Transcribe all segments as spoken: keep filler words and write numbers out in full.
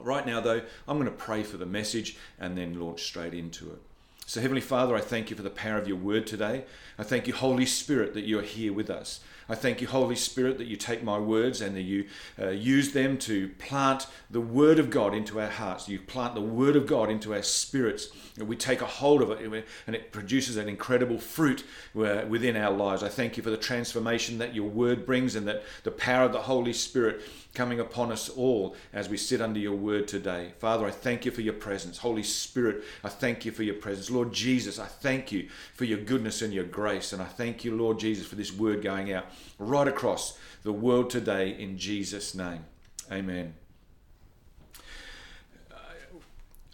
Right now, though, I'm going to pray for the message and then launch straight into it. So, Heavenly Father, I thank you for the power of your word today. I thank you, Holy Spirit, that you are here with us. I thank you, Holy Spirit, that you take my words and that you uh, use them to plant the word of God into our hearts. You plant the word of God into our spirits. And we take a hold of it and it produces an incredible fruit within our lives. I thank you for the transformation that your word brings and that the power of the Holy Spirit coming upon us all as we sit under your word today. Father, I thank you for your presence. Holy Spirit, I thank you for your presence. Lord Jesus, I thank you for your goodness and your grace. And I thank you, Lord Jesus, for this word going out right across the world today in Jesus' name. Amen.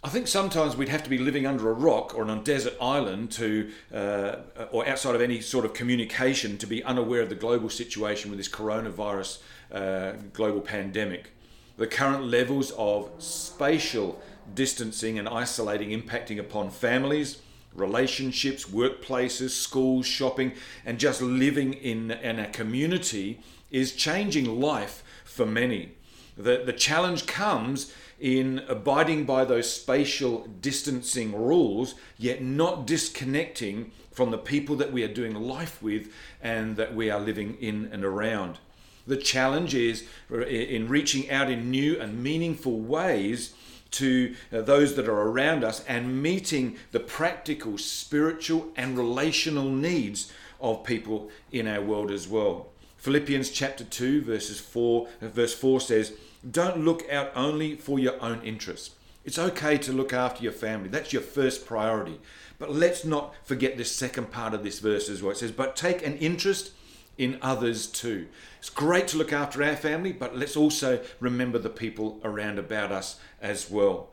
I think sometimes we'd have to be living under a rock or on a desert island to, uh, or outside of any sort of communication to be unaware of the global situation with this coronavirus uh, global pandemic. The current levels of spatial distancing and isolating impacting upon families, relationships, workplaces, schools, shopping, and just living in, in a community is changing life for many. The, the challenge comes in abiding by those spatial distancing rules, yet not disconnecting from the people that we are doing life with and that we are living in and around. The challenge is in reaching out in new and meaningful ways to those that are around us and meeting the practical, spiritual and relational needs of people in our world as well. Philippians chapter two verses four, verse four says, "Don't look out only for your own interests." It's okay to look after your family. That's your first priority. But let's not forget this second part of this verse as well. It says, "But take an interest in others too." It's great to look after our family, but let's also remember the people around about us as well.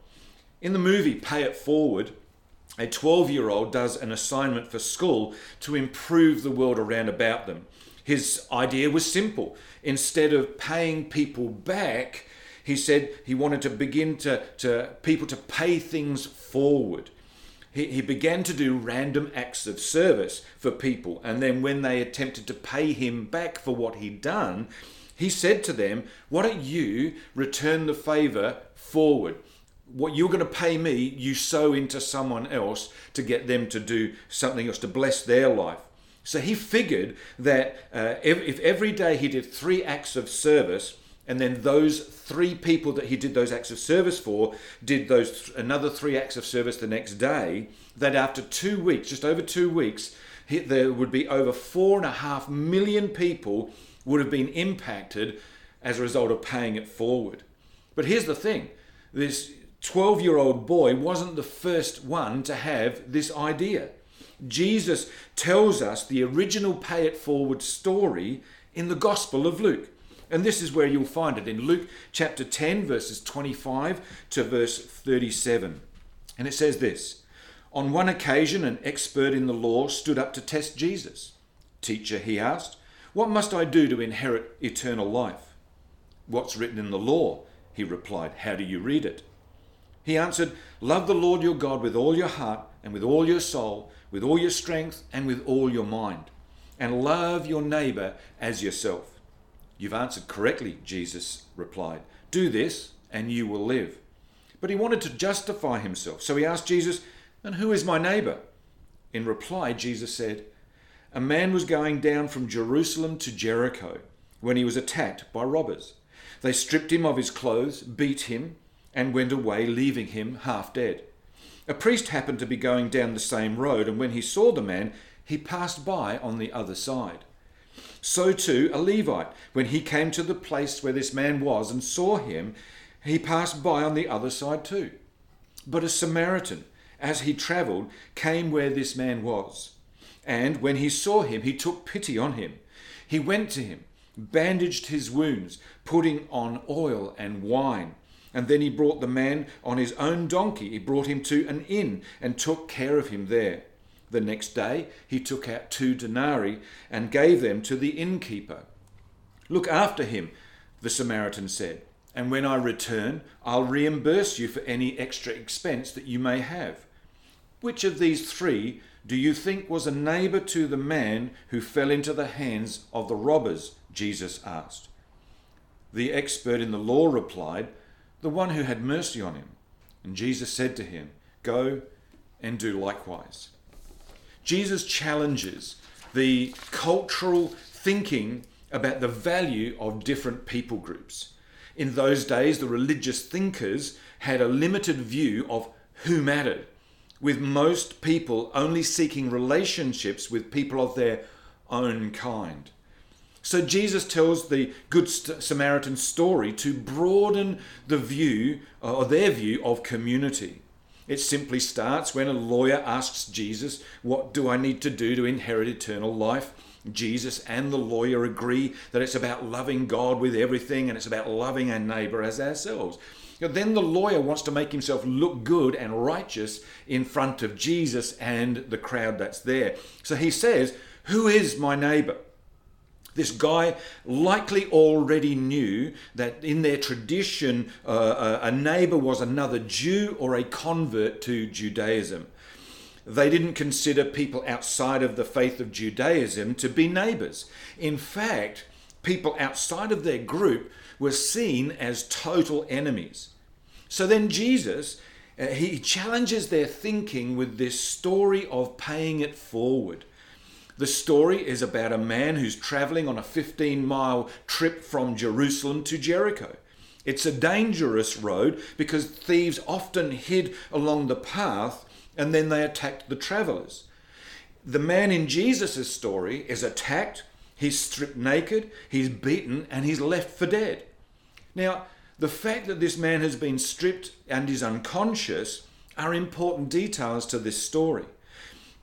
In the movie Pay It Forward, a twelve-year-old does an assignment for school to improve the world around about them. His idea was simple. Instead of paying people back, he said he wanted to begin to, to people to pay things forward. He began to do random acts of service for people, and then when they attempted to pay him back for what he'd done, he said to them, "Why don't you return the favor forward? What you're going to pay me, you sow into someone else to get them to do something else, to bless their life." So he figured that uh, if, if every day he did three acts of service, and then those three people that he did those acts of service for did those th- another three acts of service the next day, that after two weeks, just over two weeks, he, there would be over four and a half million people would have been impacted as a result of paying it forward. But here's the thing. This twelve-year-old boy wasn't the first one to have this idea. Jesus tells us the original Pay It Forward story in the Gospel of Luke. And this is where you'll find it in Luke chapter ten, verses twenty-five to verse thirty-seven. And it says this, "On one occasion, an expert in the law stood up to test Jesus. 'Teacher,' he asked, 'what must I do to inherit eternal life?' 'What's written in the law?' he replied. 'How do you read it?' He answered, 'Love the Lord your God with all your heart and with all your soul, with all your strength and with all your mind, and love your neighbor as yourself.' 'You've answered correctly,' Jesus replied. 'Do this and you will live.' But he wanted to justify himself. So he asked Jesus, 'And who is my neighbor?' In reply, Jesus said, 'A man was going down from Jerusalem to Jericho when he was attacked by robbers. They stripped him of his clothes, beat him, and went away, leaving him half dead. A priest happened to be going down the same road, and when he saw the man, he passed by on the other side. So too a Levite, when he came to the place where this man was and saw him, he passed by on the other side too. But a Samaritan, as he travelled, came where this man was. And when he saw him, he took pity on him. He went to him, bandaged his wounds, putting on oil and wine. And then he brought the man on his own donkey. He brought him to an inn and took care of him there. The next day he took out two denarii and gave them to the innkeeper. 'Look after him,' the Samaritan said, 'and when I return, I'll reimburse you for any extra expense that you may have.' Which of these three do you think was a neighbor to the man who fell into the hands of the robbers?" Jesus asked. The expert in the law replied, the one who had mercy on him. And Jesus said to him, go and do likewise. Jesus challenges the cultural thinking about the value of different people groups. In those days, the religious thinkers had a limited view of who mattered, with most people only seeking relationships with people of their own kind. So Jesus tells the Good Samaritan story to broaden the view, or their view, of community. It simply starts when a lawyer asks Jesus, what do I need to do to inherit eternal life? Jesus and the lawyer agree that it's about loving God with everything, and it's about loving our neighbor as ourselves. Then the lawyer wants to make himself look good and righteous in front of Jesus and the crowd that's there. So he says, who is my neighbor? This guy likely already knew that in their tradition, uh, a neighbor was another Jew or a convert to Judaism. They didn't consider people outside of the faith of Judaism to be neighbors. In fact, people outside of their group were seen as total enemies. So then Jesus, uh, he challenges their thinking with this story of paying it forward. The story is about a man who's traveling on a fifteen-mile trip from Jerusalem to Jericho. It's a dangerous road because thieves often hid along the path, and then they attacked the travelers. The man in Jesus' story is attacked, he's stripped naked, he's beaten, and he's left for dead. Now, the fact that this man has been stripped and is unconscious are important details to this story,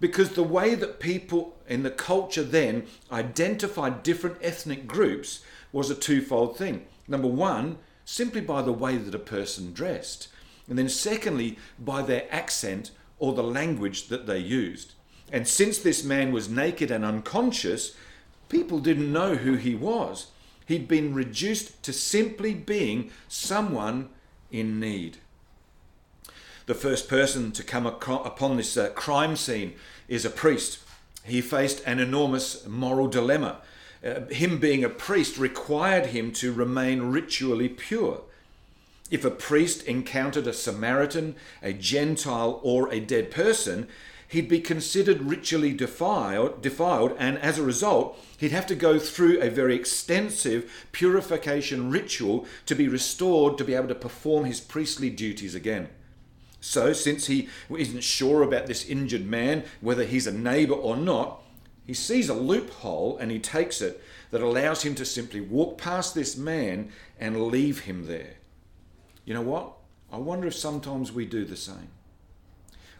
because the way that people in the culture then identified different ethnic groups was a twofold thing. Number one, simply by the way that a person dressed, and then secondly, by their accent or the language that they used. And since this man was naked and unconscious, people didn't know who he was. He'd been reduced to simply being someone in need. The first person to come upon this uh, crime scene is a priest. He faced an enormous moral dilemma. Uh, him being a priest required him to remain ritually pure. If a priest encountered a Samaritan, a Gentile, or a dead person, he'd be considered ritually defiled, defiled, and as a result, he'd have to go through a very extensive purification ritual to be restored to be able to perform his priestly duties again. So, since he isn't sure about this injured man, whether he's a neighbor or not, he sees a loophole and he takes it that allows him to simply walk past this man and leave him there. You know what? I wonder if sometimes we do the same.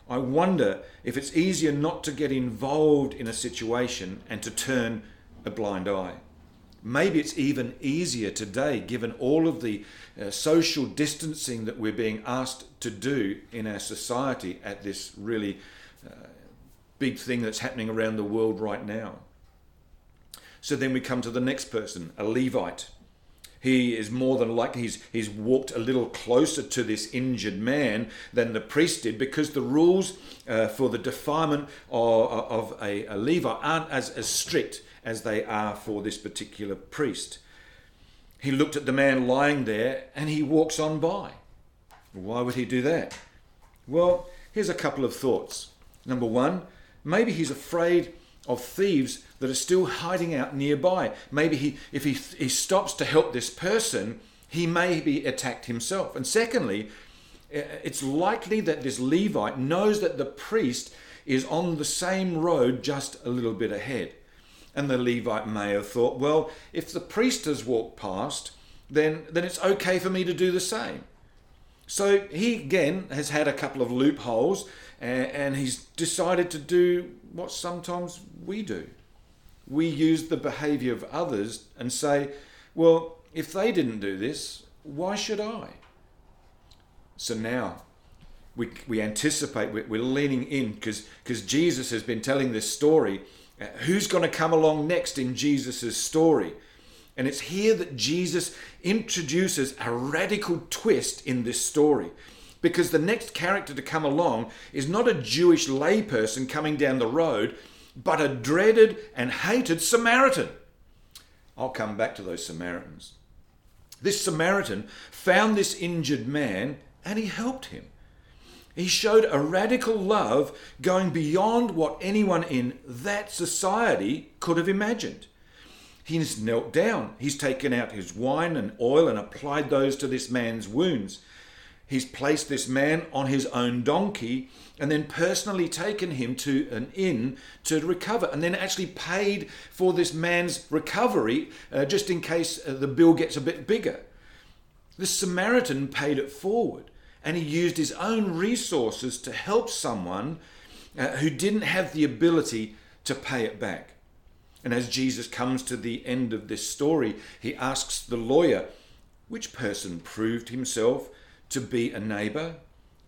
I wonder if it's easier not to get involved in a situation and to turn a blind eye. Maybe it's even easier today, given all of the uh, social distancing that we're being asked to do in our society at this really uh, big thing that's happening around the world right now. So then we come to the next person, a Levite. He is more than likely, he's, he's walked a little closer to this injured man than the priest did, because the rules uh, for the defilement of, of a, a Levite aren't as, as strict as they are for this particular priest. He looked at the man lying there and he walks on by. Why would he do that? Well, here's a couple of thoughts. Number one, maybe he's afraid of thieves that are still hiding out nearby. Maybe he, if he, he stops to help this person, he may be attacked himself. And secondly, it's likely that this Levite knows that the priest is on the same road just a little bit ahead. And the Levite may have thought, well, if the priest has walked past, then, then it's okay for me to do the same. So he, again, has had a couple of loopholes, and, and he's decided to do what sometimes we do. We use the behavior of others and say, well, if they didn't do this, why should I? So now we we anticipate, we're, we're leaning in, because because Jesus has been telling this story. Uh, who's going to come along next in Jesus's story? And it's here that Jesus introduces a radical twist in this story, because the next character to come along is not a Jewish layperson coming down the road, but a dreaded and hated Samaritan. I'll come back to those Samaritans. This Samaritan found this injured man and he helped him. He showed a radical love going beyond what anyone in that society could have imagined. He's knelt down. He's taken out his wine and oil and applied those to this man's wounds. He's placed this man on his own donkey and then personally taken him to an inn to recover, and then actually paid for this man's recovery uh, just in case uh, the bill gets a bit bigger. The Samaritan paid it forward, and he used his own resources to help someone uh, who didn't have the ability to pay it back. And as Jesus comes to the end of this story, he asks the lawyer, which person proved himself to be a neighbor?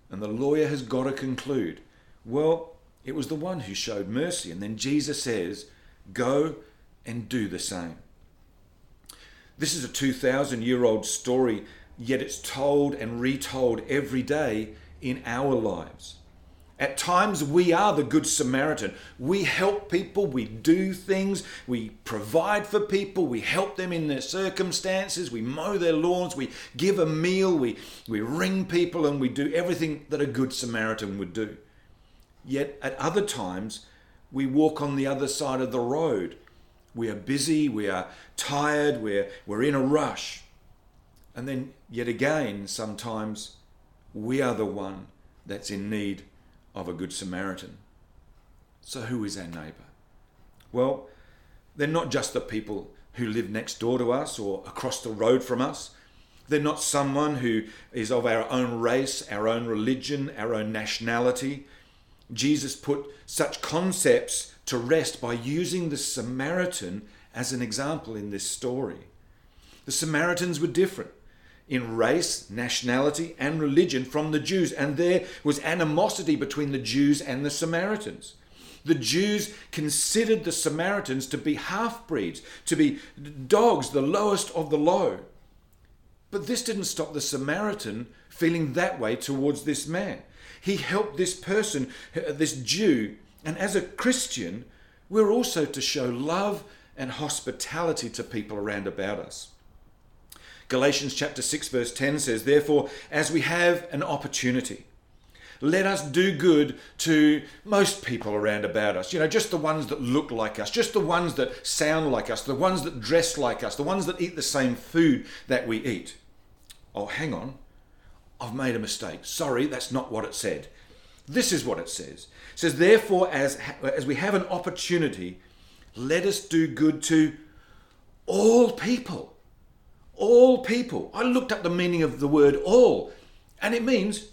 And the lawyer has got to conclude, well, it was the one who showed mercy. And then Jesus says, go and do the same. This is a two thousand year old story, yet it's told and retold every day in our lives. At times, we are the Good Samaritan. We help people, we do things, we provide for people, we help them in their circumstances, we mow their lawns, we give a meal, we, we ring people, and we do everything that a Good Samaritan would do. Yet at other times, we walk on the other side of the road. We are busy, we are tired, we're, we're in a rush. And then yet again, sometimes we are the one that's in need of a Good Samaritan. So who is our neighbour? Well, they're not just the people who live next door to us or across the road from us. They're not someone who is of our own race, our own religion, our own nationality. Jesus put such concepts to rest by using the Samaritan as an example in this story. The Samaritans were different in race, nationality, and religion from the Jews. And there was animosity between the Jews and the Samaritans. The Jews considered the Samaritans to be half-breeds, to be dogs, the lowest of the low. But this didn't stop the Samaritan feeling that way towards this man. He helped this person, this Jew, and as a Christian, we're also to show love and hospitality to people around about us. Galatians chapter six verse ten says, therefore, as we have an opportunity, let us do good to most people around about us. You know, just the ones that look like us, just the ones that sound like us, the ones that dress like us, the ones that eat the same food that we eat. Oh, hang on. I've made a mistake. Sorry, that's not what it said. This is what it says. It says, therefore, as, as we have an opportunity, let us do good to all people. All people. I looked up the meaning of the word all, and it means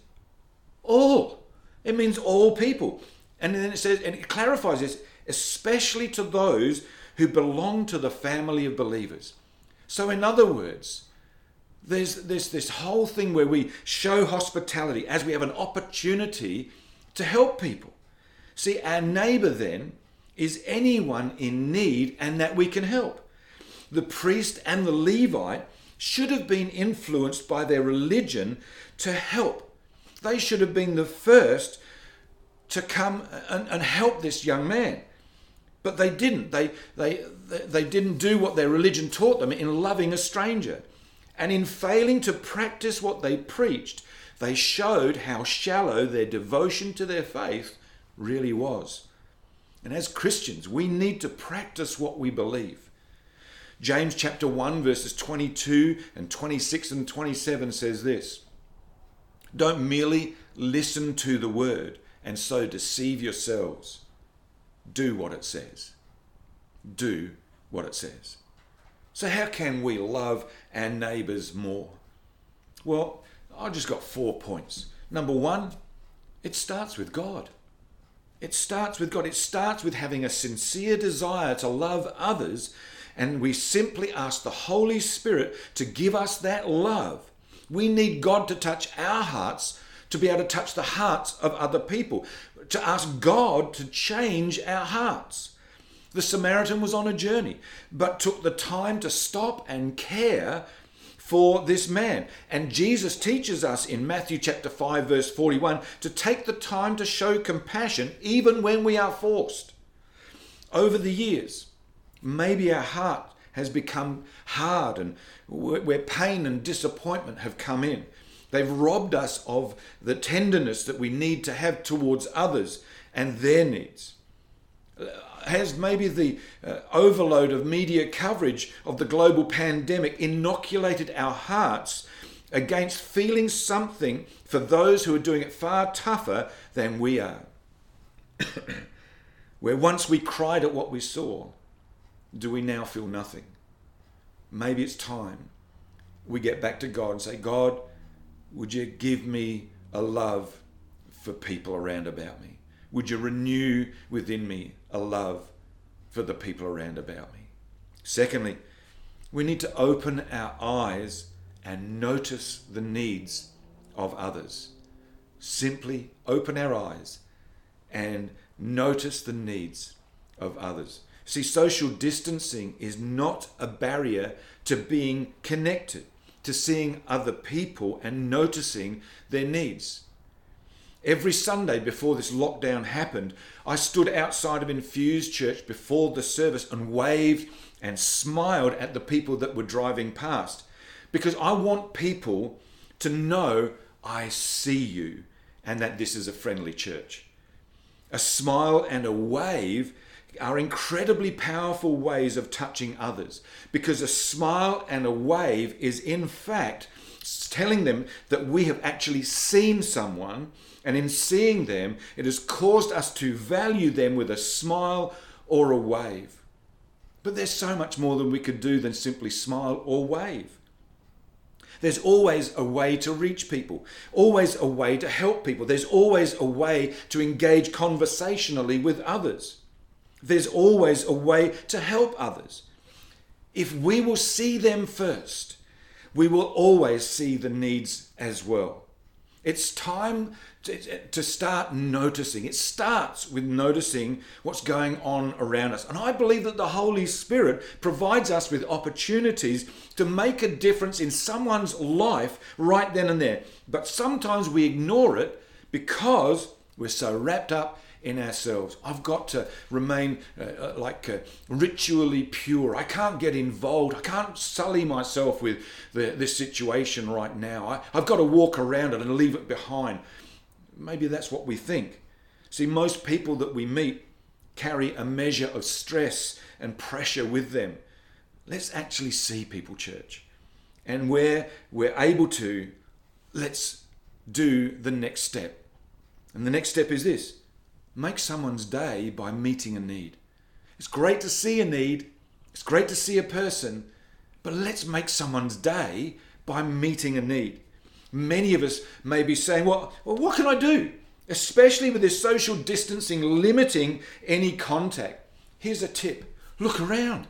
all. It means all people. And then it says, and it clarifies this, especially to those who belong to the family of believers. So in other words, there's, there's this whole thing where we show hospitality as we have an opportunity to help people. See, our neighbour then is anyone in need and that we can help. The priest and the Levite should have been influenced by their religion to help. They should have been the first to come and, and help this young man. But they didn't. They, they, they didn't do what their religion taught them in loving a stranger. And in failing to practice what they preached, they showed how shallow their devotion to their faith really was. And as Christians, we need to practice what we believe. James chapter one verses twenty-two and twenty-six and twenty-seven says this. Don't merely listen to the word and so deceive yourselves. Do what it says. Do what it says. So how can we love our neighbours more? Well, I just got four points. Number one, it starts with God. It starts with God. It starts with having a sincere desire to love others, and we simply ask the Holy Spirit to give us that love. We need God to touch our hearts to be able to touch the hearts of other people, to ask God to change our hearts. The Samaritan was on a journey, but took the time to stop and care for this man. And Jesus teaches us in Matthew chapter five, verse forty-one, to take the time to show compassion even when we are forced. Over the years, maybe our heart has become hard and where pain and disappointment have come in. They've robbed us of the tenderness that we need to have towards others and their needs. Has maybe the uh, overload of media coverage of the global pandemic inoculated our hearts against feeling something for those who are doing it far tougher than we are? Where once we cried at what we saw, do we now feel nothing? Maybe it's time we get back to God and say, God, would you give me a love for people around about me? Would you renew within me a love for the people around about me? Secondly, we need to open our eyes and notice the needs of others. Simply open our eyes and notice the needs of others. See, social distancing is not a barrier to being connected, to seeing other people and noticing their needs. Every Sunday before this lockdown happened, I stood outside of Infused Church before the service and waved and smiled at the people that were driving past, because I want people to know I see you and that this is a friendly church. A smile and a wave are incredibly powerful ways of touching others, because a smile and a wave is in fact telling them that we have actually seen someone, and in seeing them, it has caused us to value them with a smile or a wave. But there's so much more than we could do than simply smile or wave. There's always a way to reach people, always a way to help people. There's always a way to engage conversationally with others. There's always a way to help others. If we will see them first, we will always see the needs as well. It's time to, to start noticing. It starts with noticing what's going on around us. And I believe that the Holy Spirit provides us with opportunities to make a difference in someone's life right then and there. But sometimes we ignore it because we're so wrapped up in ourselves. I've got to remain uh, like uh, ritually pure. I can't get involved. I can't sully myself with the, this situation right now. I, I've got to walk around it and leave it behind. Maybe that's what we think. See, most people that we meet carry a measure of stress and pressure with them. Let's actually see people, church. And where we're able to, let's do the next step. And the next step is this. Make someone's day by meeting a need. It's great to see a need. It's great to see a person. But let's make someone's day by meeting a need. Many of us may be saying, well, well what can I do? Especially with this social distancing limiting any contact. Here's a tip. Look around.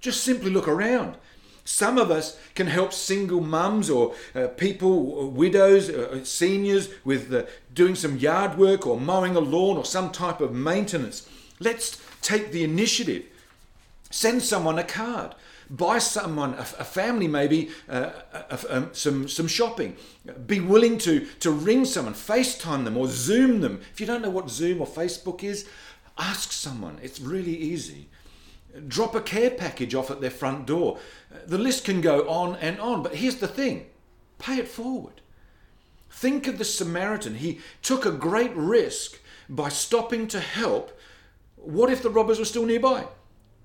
Just simply look around. Some of us can help single mums or uh, people, widows, uh, seniors with uh, doing some yard work or mowing a lawn or some type of maintenance. Let's take the initiative. Send someone a card. Buy someone, a, a family maybe, uh, a, a, some, some shopping. Be willing to, to ring someone, FaceTime them or Zoom them. If you don't know what Zoom or Facebook is, ask someone. It's really easy. Drop a care package off at their front door. The list can go on and on, but here's the thing. Pay it forward. Think of the Samaritan. He took a great risk by stopping to help. What if the robbers were still nearby?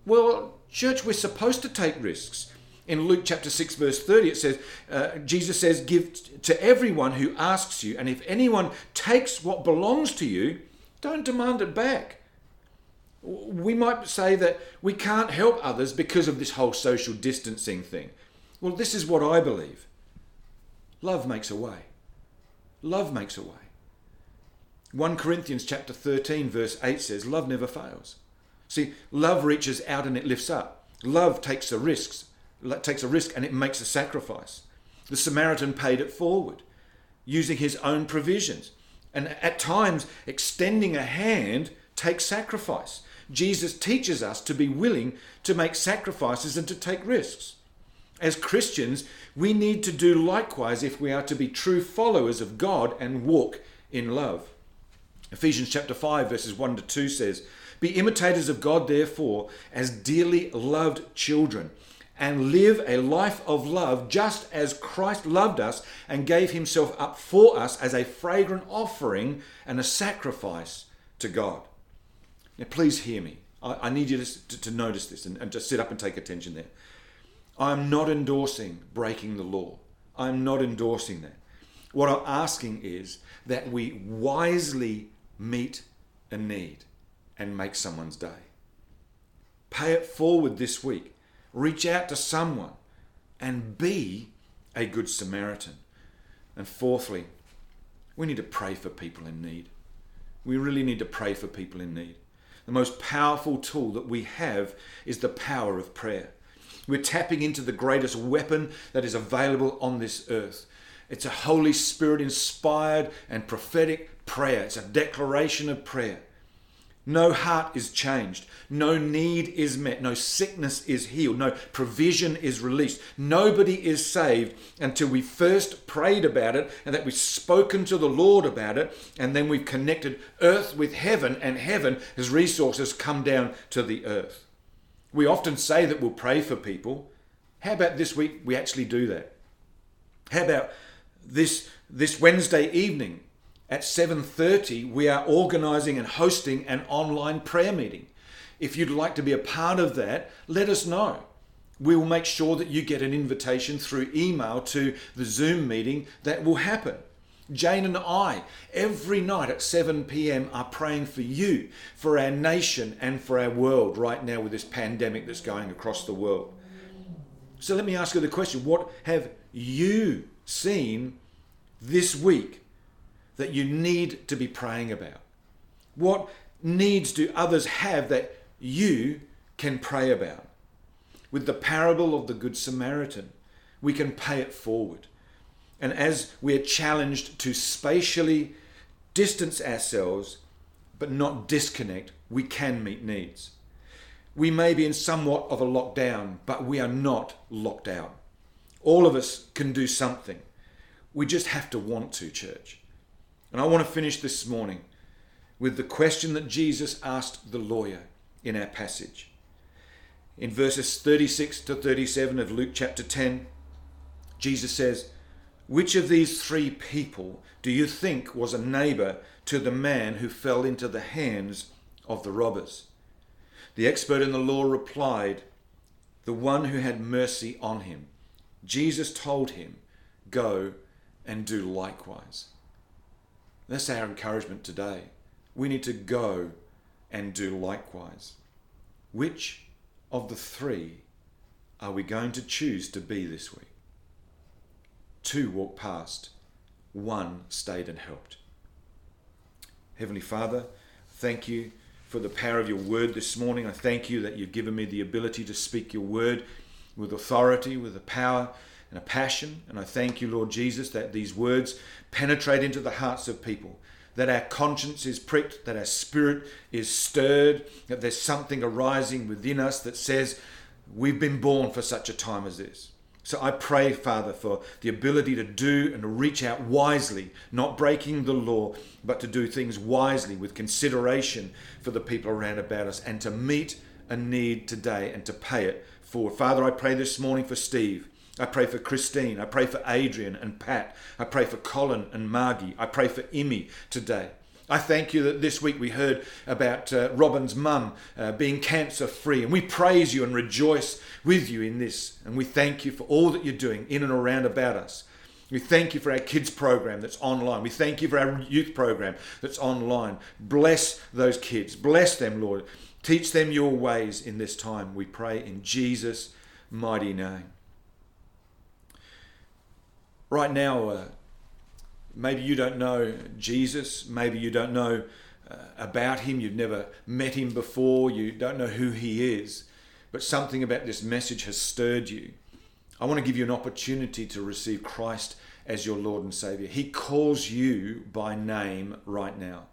Well, church, we're supposed to take risks. In Luke chapter six, verse thirty, it says, uh, Jesus says, give to everyone who asks you, and if anyone takes what belongs to you, don't demand it back. We might say that we can't help others because of this whole social distancing thing. Well, this is what I believe. Love makes a way. Love makes a way. First Corinthians chapter thirteen, verse eight says, love never fails. See, love reaches out and it lifts up. Love takes a risk, takes a risk and it makes a sacrifice. The Samaritan paid it forward, using his own provisions. And at times, extending a hand takes sacrifice. Jesus teaches us to be willing to make sacrifices and to take risks. As Christians, we need to do likewise if we are to be true followers of God and walk in love. Ephesians chapter five, verses one to two says, be imitators of God, therefore, as dearly loved children, and live a life of love just as Christ loved us and gave himself up for us as a fragrant offering and a sacrifice to God. Now, please hear me. I, I need you to, to, to notice this and, and just sit up and take attention there. I'm not endorsing breaking the law. I'm not endorsing that. What I'm asking is that we wisely meet a need and make someone's day. Pay it forward this week. Reach out to someone and be a good Samaritan. And fourthly, we need to pray for people in need. We really need to pray for people in need. The most powerful tool that we have is the power of prayer. We're tapping into the greatest weapon that is available on this earth. It's a Holy Spirit-inspired and prophetic prayer. It's a declaration of prayer. No heart is changed. No need is met. No sickness is healed. No provision is released. Nobody is saved until we first prayed about it and that we've spoken to the Lord about it, and then we've connected earth with heaven, and heaven, his resources, come down to the earth. We often say that we'll pray for people. How about this week we actually do that? How about this this Wednesday evening? At seven thirty, we are organising and hosting an online prayer meeting. If you'd like to be a part of that, let us know. We will make sure that you get an invitation through email to the Zoom meeting that will happen. Jane and I, every night at seven p.m. are praying for you, for our nation and for our world right now with this pandemic that's going across the world. So let me ask you the question, what have you seen this week that you need to be praying about? What needs do others have that you can pray about? With the parable of the Good Samaritan, we can pay it forward. And as we are challenged to spatially distance ourselves, but not disconnect, we can meet needs. We may be in somewhat of a lockdown, but we are not locked out. All of us can do something. We just have to want to, church. And I want to finish this morning with the question that Jesus asked the lawyer in our passage. In verses thirty-six to thirty-seven of Luke chapter ten, Jesus says, "Which of these three people do you think was a neighbor to the man who fell into the hands of the robbers?" The expert in the law replied, "The one who had mercy on him." Jesus told him, "Go and do likewise." That's our encouragement today. We need to go and do likewise. Which of the three are we going to choose to be this week? Two walked past, one stayed and helped. Heavenly Father, thank you for the power of your word this morning. I thank you that you've given me the ability to speak your word with authority, with a power and a passion. And I thank you, Lord Jesus, that these words penetrate into the hearts of people, that our conscience is pricked, that our spirit is stirred, that there's something arising within us that says we've been born for such a time as this. So I pray, Father, for the ability to do and to reach out wisely, not breaking the law, but to do things wisely with consideration for the people around about us, and to meet a need today and to pay it forward. Father, I pray this morning for Steve. I pray for Christine. I pray for Adrian and Pat. I pray for Colin and Margie. I pray for Emmy today. I thank you that this week we heard about uh, Robin's mum uh, being cancer-free, and we praise you and rejoice with you in this. And we thank you for all that you're doing in and around about us. We thank you for our kids program that's online. We thank you for our youth program that's online. Bless those kids. Bless them, Lord. Teach them your ways in this time. We pray in Jesus' mighty name. Right now, uh, maybe you don't know Jesus. Maybe you don't know uh, about him. You've never met him before. You don't know who he is. But something about this message has stirred you. I want to give you an opportunity to receive Christ as your Lord and Savior. He calls you by name right now.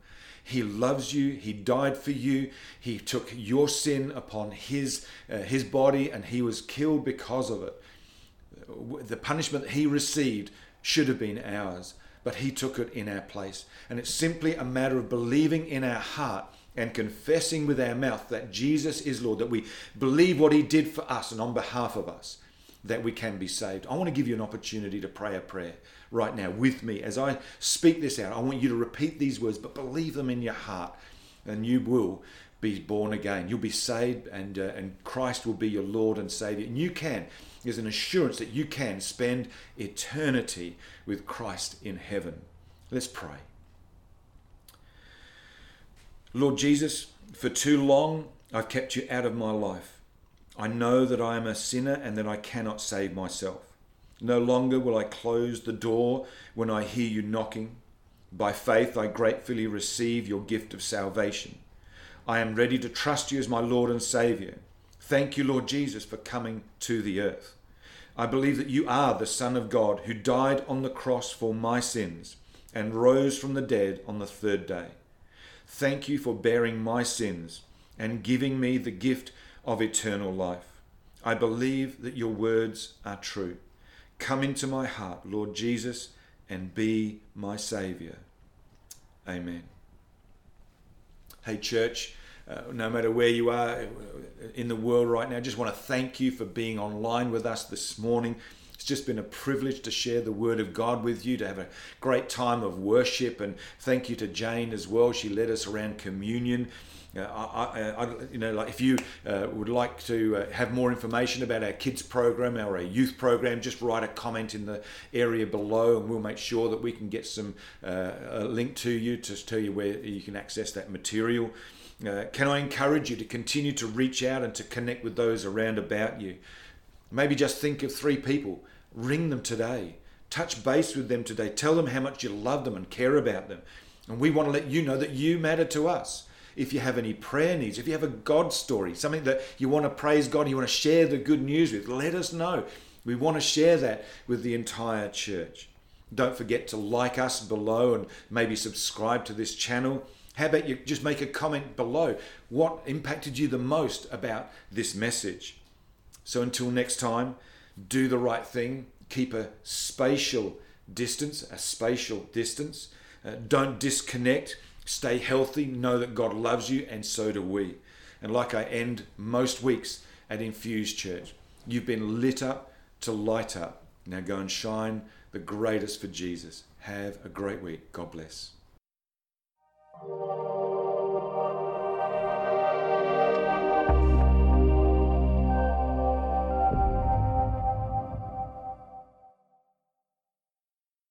He loves you. He died for you. He took your sin upon his, uh, his body, and he was killed because of it. The punishment that he received should have been ours, but he took it in our place. And it's simply a matter of believing in our heart and confessing with our mouth that Jesus is Lord, that we believe what he did for us and on behalf of us, that we can be saved. I want to give you an opportunity to pray a prayer right now with me. As I speak this out, I want you to repeat these words, but believe them in your heart, and you will be born again. You'll be saved, and uh, and Christ will be your Lord and Savior. And you can, there's an assurance that you can spend eternity with Christ in heaven. Let's pray. Lord Jesus, for too long I've kept you out of my life. I know that I am a sinner and that I cannot save myself. No longer will I close the door when I hear you knocking. By faith, I gratefully receive your gift of salvation. I am ready to trust you as my Lord and Savior. Thank you, Lord Jesus, for coming to the earth. I believe that you are the Son of God who died on the cross for my sins and rose from the dead on the third day. Thank you for bearing my sins and giving me the gift of eternal life. I believe that your words are true. Come into my heart, Lord Jesus, and be my Saviour. Amen. Hey, church, uh, no matter where you are in the world right now, I just want to thank you for being online with us this morning. It's just been a privilege to share the Word of God with you, to have a great time of worship, and thank you to Jane as well. She led us around communion. Uh, I, I, I, you know, like if you uh, would like to uh, have more information about our kids program or our youth program, just write a comment in the area below, and we'll make sure that we can get some uh, a link to you to tell you where you can access that material. Uh, can I encourage you to continue to reach out and to connect with those around about you? Maybe just think of three people. Ring them today. Touch base with them today. Tell them how much you love them and care about them. And we want to let you know that you matter to us. If you have any prayer needs, if you have a God story, something that you want to praise God, you want to share the good news with, let us know. We want to share that with the entire church. Don't forget to like us below and maybe subscribe to this channel. How about you just make a comment below? What impacted you the most about this message? So until next time, do the right thing. Keep a spatial distance, a spatial distance. Uh, don't disconnect. Stay healthy. Know that God loves you, and so do we. And like I end most weeks at Infused Church, you've been lit up to light up. Now go and shine the greatest for Jesus. Have a great week. God bless.